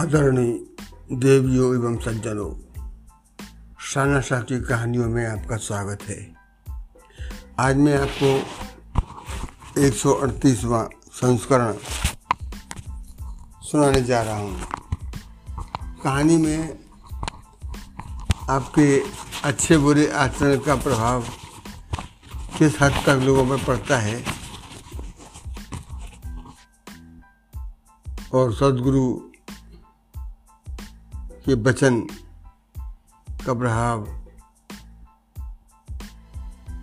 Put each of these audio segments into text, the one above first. आदरणीय देवियों एवं सज्जनों, शाना साक्षी कहानियों में आपका स्वागत है। आज मैं आपको 138वां संस्करण सुनाने जा रहा हूँ। कहानी में आपके अच्छे बुरे आचरण का प्रभाव किस हद तक लोगों पर पड़ता है और सद्गुरु के वचन का प्रभाव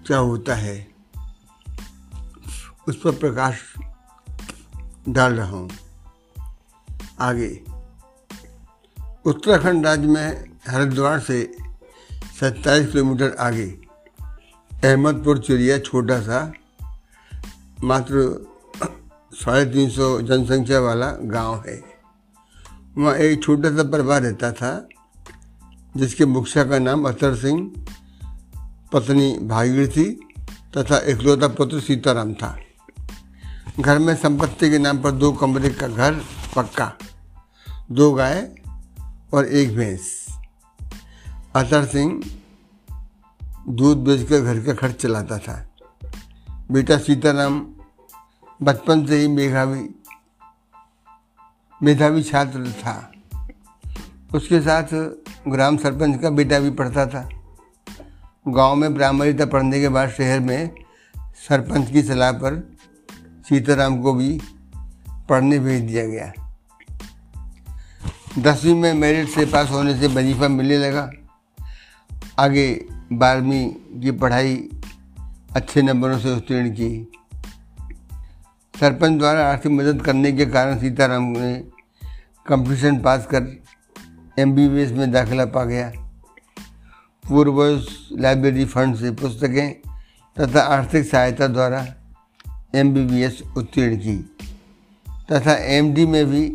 क्या होता है, उस पर प्रकाश डाल रहा हूँ। आगे उत्तराखंड राज्य में हरिद्वार से 27 किलोमीटर आगे अहमदपुर चरिया छोटा सा मात्र 350 जनसंख्या वाला गांव है। वहाँ एक छोटा सा परिवार रहता था जिसके मुखिया का नाम अत्तर सिंह, पत्नी भागीरथी तथा इकलौता पुत्र सीताराम था। घर में संपत्ति के नाम पर 2 कमरे का घर पक्का, 2 गाय और 1 भैंस। अत्तर सिंह दूध बेचकर घर का खर्च चलाता था। बेटा सीताराम बचपन से ही मेधावी छात्र था। उसके साथ ग्राम सरपंच का बेटा भी पढ़ता था। गांव में प्राइमरी तक पढ़ने के बाद शहर में सरपंच की सलाह पर सीताराम को भी पढ़ने भेज दिया गया। 10वीं में मेरिट से पास होने से वजीफा मिलने लगा। आगे 12वीं की पढ़ाई अच्छे नंबरों से उत्तीर्ण की। सरपंच द्वारा आर्थिक मदद करने के कारण सीताराम ने कंपटीशन पास कर MBBS में दाखिला पा गया। पूर्वज लाइब्रेरी फंड से पुस्तकें तथा आर्थिक सहायता द्वारा MBBS उत्तीर्ण की तथा MD में भी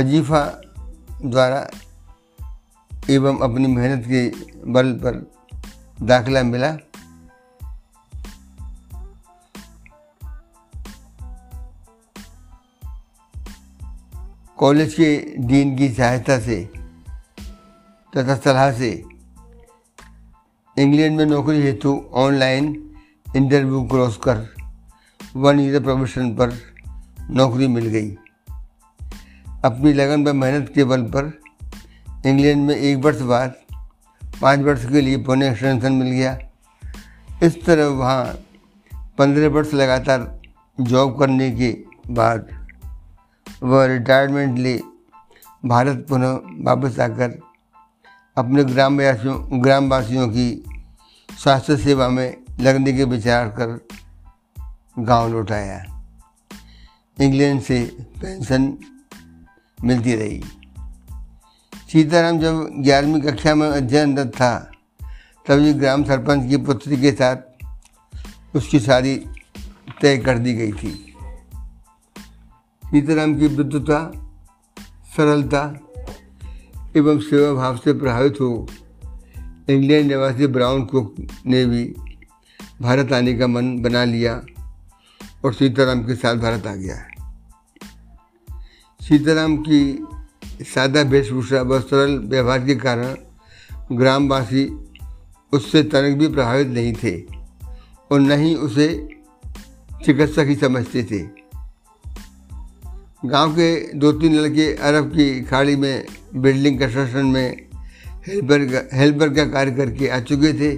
वजीफा द्वारा एवं अपनी मेहनत के बल पर दाखिला मिला। कॉलेज के डीन की सहायता से तथा सलाह से इंग्लैंड में नौकरी हेतु ऑनलाइन इंटरव्यू क्रॉस कर 1 ईयर प्रोबेशन पर नौकरी मिल गई। अपनी लगन व मेहनत के बल पर इंग्लैंड में 1 वर्ष बाद 5 वर्ष के लिए पुणे एक्सटेंशन मिल गया। इस तरह वहाँ 15 वर्ष लगातार जॉब करने के बाद वह रिटायरमेंट ले भारत पुनः वापस आकर अपने ग्रामवासियों की स्वास्थ्य सेवा में लगने के विचार कर गांव लौट आया। इंग्लैंड से पेंशन मिलती रही। सीताराम जब 11वीं कक्षा में अध्ययनरत था तभी ग्राम सरपंच की पुत्री के साथ उसकी शादी तय कर दी गई थी। सीताराम की विद्वता, सरलता एवं सेवा भाव से प्रभावित हो इंग्लैंड निवासी ब्राउन कुक ने भी भारत आने का मन बना लिया और सीताराम के साथ भारत आ गया। सीताराम की सादा वेशभूषा व सरल व्यवहार के कारण ग्रामवासी उससे तनिक भी प्रभावित नहीं थे और न ही उसे चिकित्सक ही समझते थे। गांव के 2-3 लड़के अरब की खाड़ी में बिल्डिंग कंस्ट्रक्शन में हेल्पर का कार्य करके आ चुके थे।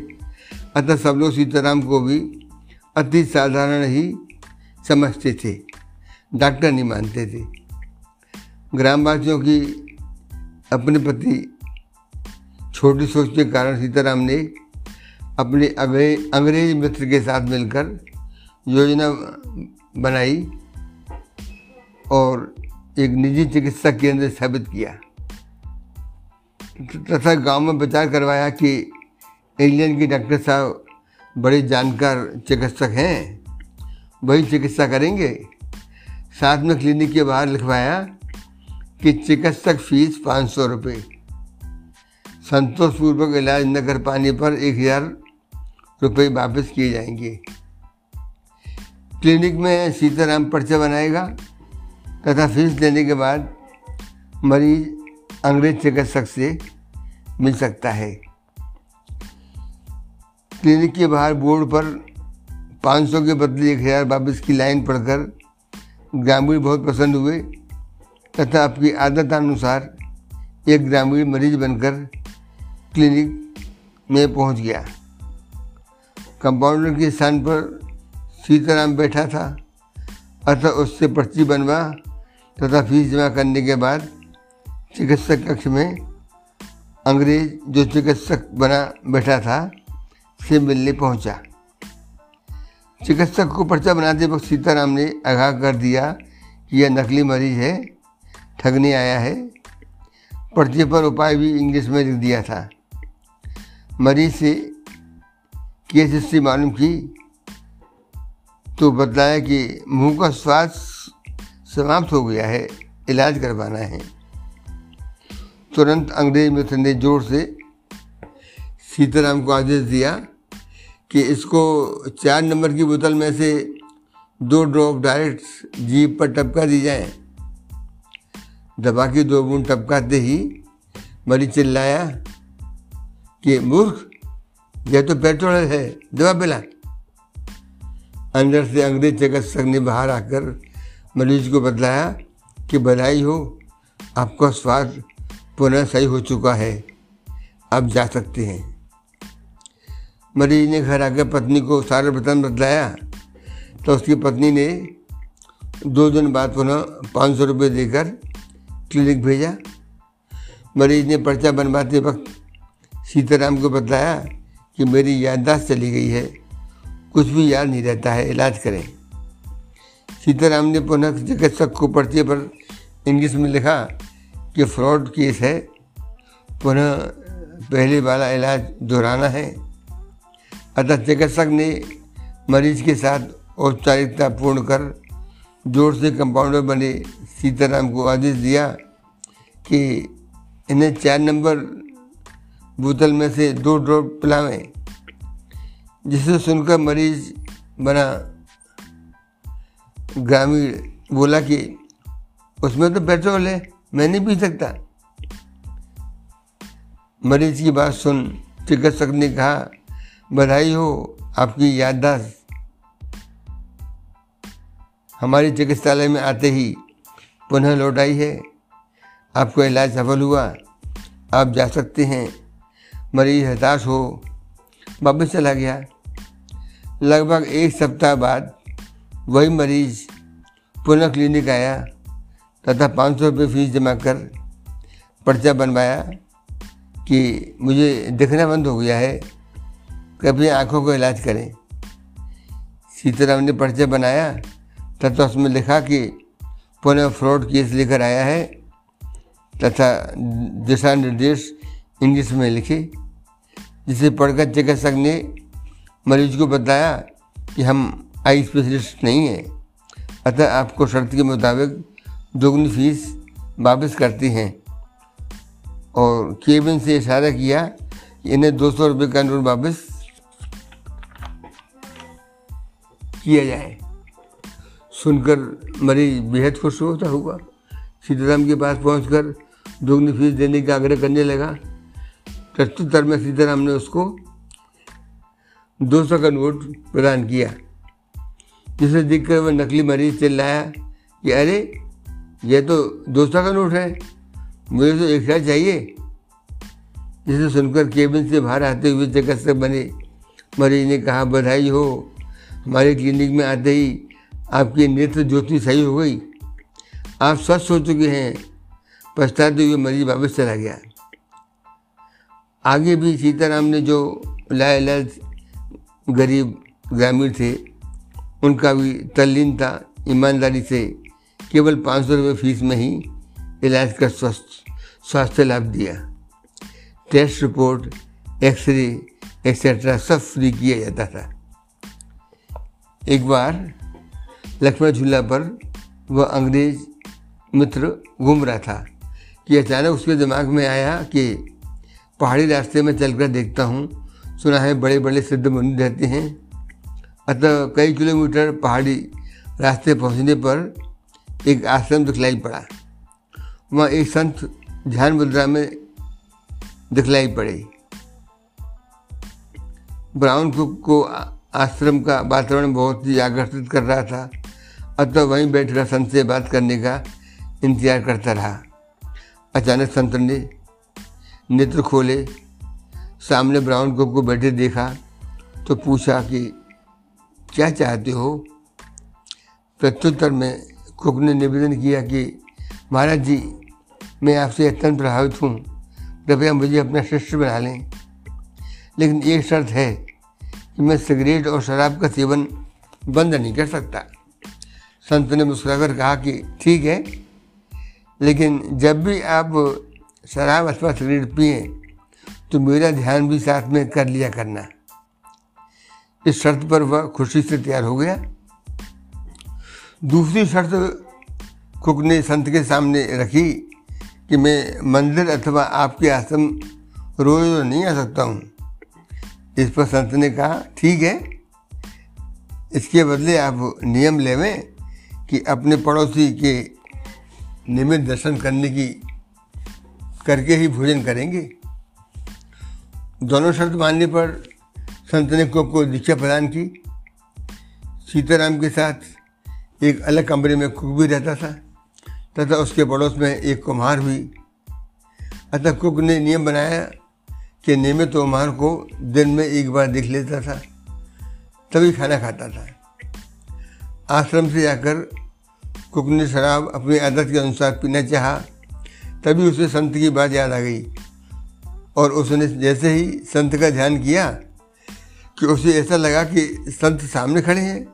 अतः सब लोग सीताराम को भी अति साधारण ही समझते थे, डॉक्टर नहीं मानते थे। ग्रामवासियों की अपने प्रति छोटी सोच के कारण सीताराम ने अपने अंग्रेज मित्र के साथ मिलकर योजना बनाई और एक निजी चिकित्सा केंद्र स्थापित किया तथा गांव में प्रचार करवाया कि इंग्लैंड के डॉक्टर साहब बड़े जानकार चिकित्सक हैं, वही चिकित्सा करेंगे। साथ में क्लिनिक के बाहर लिखवाया कि चिकित्सक फीस 500 रुपये, संतोषपूर्वक इलाज न कर पाने पर 1000 रुपये वापस किए जाएंगे। क्लिनिक में सीताराम पर्चा बनाएगा तथा फीस लेने के बाद मरीज अंग्रेज चिकित्सक से मिल सकता है। क्लिनिक के बाहर बोर्ड पर 500 के बदले 1000 वापस की लाइन पढ़कर ग्रामीण बहुत पसंद हुए तथा आपकी आदतानुसार एक ग्रामीण मरीज बनकर क्लिनिक में पहुंच गया। कंपाउंडर के स्थान पर सीताराम बैठा था अतः उससे पर्ची बनवा तथा फीस जमा करने के बाद चिकित्सक कक्ष में अंग्रेज जो चिकित्सक बना बैठा था से मिलने पहुंचा। चिकित्सक को पर्चा बनाते वक्त सीताराम ने आगाह कर दिया कि यह नकली मरीज है, ठगने आया है। पर्चे पर उपाय भी इंग्लिश में लिख दिया था। मरीज से केस हिस्ट्री मालूम की तो बताया कि मुंह का स्वाद समाप्त हो गया है, इलाज करवाना है। तुरंत अंग्रेज मित्र ने जोर से सीताराम को आदेश दिया कि इसको 4 नंबर की बोतल में से 2 ड्रॉप डायरेक्ट जीभ पर टपका दी जाए। दवा की 2 बूंद टपकाते ही मरीज चिल्लाया कि मूर्ख, यह तो पेट्रोल है, दवा पिला। अंदर से अंग्रेज चिकित्सक ने बाहर आकर मरीज को बतलाया कि भलाई हो, आपका स्वाद पुनः सही हो चुका है, आप जा सकते हैं। मरीज ने घर आकर पत्नी को सर्वप्रथम बतलाया तो उसकी पत्नी ने 2 दिन बाद पुनः 500 रुपये देकर क्लिनिक भेजा। मरीज ने पर्चा बनवाते वक्त सीताराम को बताया कि मेरी याददाश्त चली गई है, कुछ भी याद नहीं रहता है, इलाज करें। सीताराम ने पुनः चिकित्सक को पर्चे पर इंग्लिश में लिखा कि फ्रॉड केस है, पुनः पहले वाला इलाज दोहराना है। अतः चिकित्सक ने मरीज के साथ औपचारिकता पूर्ण कर जोर से कंपाउंडर बने सीताराम को आदेश दिया कि इन्हें 4 नंबर बोतल में से 2 ड्रॉप पिलाएं, जिसे सुनकर मरीज बना ग्रामीण बोला कि उसमें तो पेट्रोल है, मैं नहीं पी सकता। मरीज की बात सुन चिकित्सक ने कहा, बधाई हो, आपकी याददाश्त। हमारे चिकित्सालय में आते ही पुनः लौट आई है, आपका इलाज सफल हुआ, आप जा सकते हैं। मरीज हताश हो वापस चला गया। लगभग 1 सप्ताह बाद वही मरीज पुनः क्लिनिक आया तथा 500 रुपये फीस जमा कर पर्चा बनवाया कि मुझे दिखना बंद हो गया है, कृपया आँखों का इलाज करें। सीताराम ने पर्चा बनाया तथा उसमें लिखा कि पुनः फ्रॉड केस लेकर आया है तथा दिशा निर्देश इंग्लिश में लिखे, जिसे पढ़कर चिकित्सक ने मरीज को बताया कि हम आई स्पेशलिस्ट नहीं हैं, अतः आपको शर्त के मुताबिक दोगुनी फीस वापस करती हैं, और केबिन से इशारा किया कि इन्हें 200 रुपये का नोट वापस किया जाए। सुनकर मरीज बेहद खुश होता हुआ सीताराम के पास पहुंचकर दोगुनी फीस देने का आग्रह करने लगा। प्रत्युत्तर में सीताराम ने उसको 200 का नोट प्रदान किया, जिसे देखकर वह नकली मरीज चिल्लाया कि अरे, यह तो 200 का नोट है, मुझे तो 100 चाहिए। जिसे सुनकर केबिन से बाहर आते हुए चिकित्सक बने मरीज ने कहा, बधाई हो, हमारे क्लिनिक में आते ही आपकी नेत्र ज्योति सही हो गई, आप स्वस्थ हो चुके हैं। पछताते हुए मरीज वापस चला गया। आगे भी सीताराम ने जो लाइलाज गरीब ग्रामीण थे उनका भी तल्लीनता ईमानदारी से केवल 500 रुपये फीस में ही इलाज का स्वास्थ्य लाभ दिया। टेस्ट रिपोर्ट, एक्सरे एक्सेट्रा सब फ्री किया जाता था। एक बार लक्ष्मण झूला पर वह अंग्रेज मित्र घूम रहा था कि अचानक उसके दिमाग में आया कि पहाड़ी रास्ते में चलकर देखता हूँ, सुना है बड़े बड़े सिद्ध मुनि रहते हैं। अतः कई किलोमीटर पहाड़ी रास्ते पहुँचने पर एक आश्रम दिखलाई पड़ा। वहाँ एक संत ध्यान मुद्रा में दिखलाई पड़े। ब्राउन कुक को आश्रम का वातावरण बहुत ही आकर्षित कर रहा था, अतः वहीं बैठकर संत से बात करने का इंतजार करता रहा। अचानक संत ने नेत्र खोले, सामने ब्राउन कुक को बैठे देखा तो पूछा कि क्या चाहते हो। प्रत्युत्तर में कुक ने निवेदन किया कि महाराज जी, मैं आपसे अत्यंत प्रभावित हूँ, कृपया मुझे अपना शिष्य बना लें, लेकिन एक शर्त है कि मैं सिगरेट और शराब का सेवन बंद नहीं कर सकता। संत ने मुस्कुराकर कहा कि ठीक है, लेकिन जब भी आप शराब अथवा सिगरेट पिए तो मेरा ध्यान भी साथ में कर लिया करना। इस शर्त पर वह खुशी से तैयार हो गया। दूसरी शर्त कुक ने संत के सामने रखी कि मैं मंदिर अथवा आपके आश्रम रोज नहीं आ सकता हूँ। इस पर संत ने कहा ठीक है, इसके बदले आप नियम लेवें कि अपने पड़ोसी के नियमित दर्शन करके ही भोजन करेंगे। दोनों शर्त मानने पर संत ने कुक को दीक्षा प्रदान की। सीताराम के साथ एक अलग कमरे में कुक भी रहता था तथा उसके पड़ोस में एक कुम्हार भी। अतः कुक ने नियम बनाया कि नियमित कुम्हार को दिन में एक बार देख लेता था, तभी खाना खाता था। आश्रम से आकर कुक ने शराब अपनी आदत के अनुसार पीना चाहा, तभी उसे संत की बात याद आ गई और उसने जैसे ही संत का ध्यान किया कि उसे ऐसा लगा कि संत सामने खड़े हैं,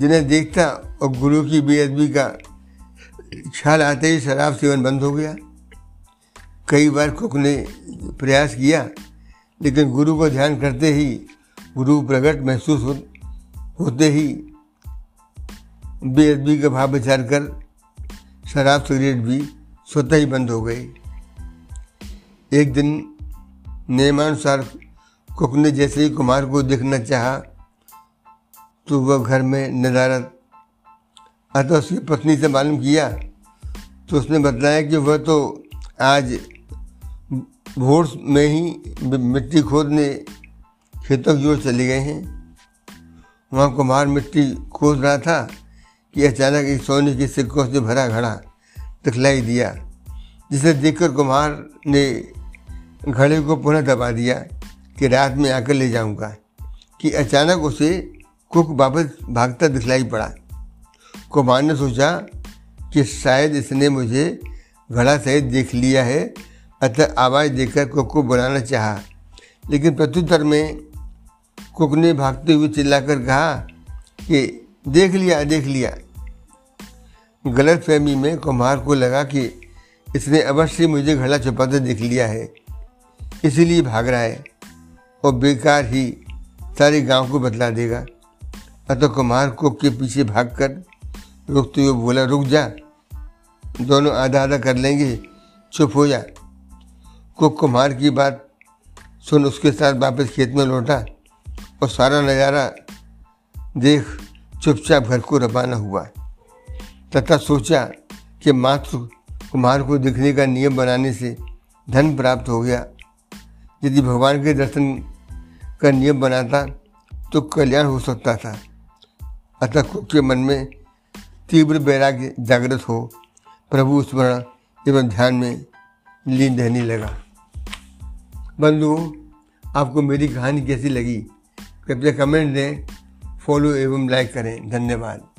जिन्हें देखता और गुरु की बेअदबी का ख्याल आते ही शराब सेवन बंद हो गया। कई बार कुक ने प्रयास किया, लेकिन गुरु को ध्यान करते ही गुरु प्रकट महसूस होते ही बेअदबी का भाव विचार कर शराब सिगरेट भी स्वतः ही बंद हो गई। एक दिन नियमानुसार कुक ने जैसे ही कुमार को देखना चाहा तो वह घर में नदारद, अतः उसकी पत्नी से मालूम किया तो उसने बताया कि वह तो आज भोर में ही मिट्टी खोदने खेतों की ओर चले गए हैं। वहाँ कुमार मिट्टी खोद रहा था कि अचानक एक सोने के सिक्कों से भरा घड़ा दिखलाई दिया, जिसे देखकर कुमार ने घड़े को पुनः दबा दिया कि रात में आकर ले जाऊंगा, कि अचानक उसे कुक वापस भागता दिखलाई पड़ा। कुमार ने सोचा कि शायद इसने मुझे घड़ा सहित देख लिया है, अतः आवाज़ देकर कुक को बुलाना चाहा, लेकिन प्रत्युत्तर में कुक ने भागते हुए चिल्लाकर कहा कि देख लिया देख लिया। गलतफहमी में कुमार को लगा कि इसने अवश्य मुझे घड़ा छुपाते देख लिया है, इसीलिए भाग रहा है और बेकार ही सारे गांव को बतला देगा। अतः कुमार कुक के पीछे भागकर रुकते हुए बोला, रुक जा, दोनों आधा आधा कर लेंगे, चुप हो जा। कुक कुमार की बात सुन उसके साथ वापस खेत में लौटा और सारा नज़ारा देख चुपचाप घर को रवाना हुआ तथा सोचा कि मात्र कुमार को दिखने का नियम बनाने से धन प्राप्त हो गया। यदि भगवान के दर्शन का नियम बनाता तो कल्याण हो सकता था। अतः कुक के मन में तीव्र वैराग्य जागृत हो प्रभु स्मरण एवं ध्यान में लीन रहने लगा। बंधुओं, आपको मेरी कहानी कैसी लगी, कृपया कमेंट दें, फॉलो एवं लाइक करें। धन्यवाद।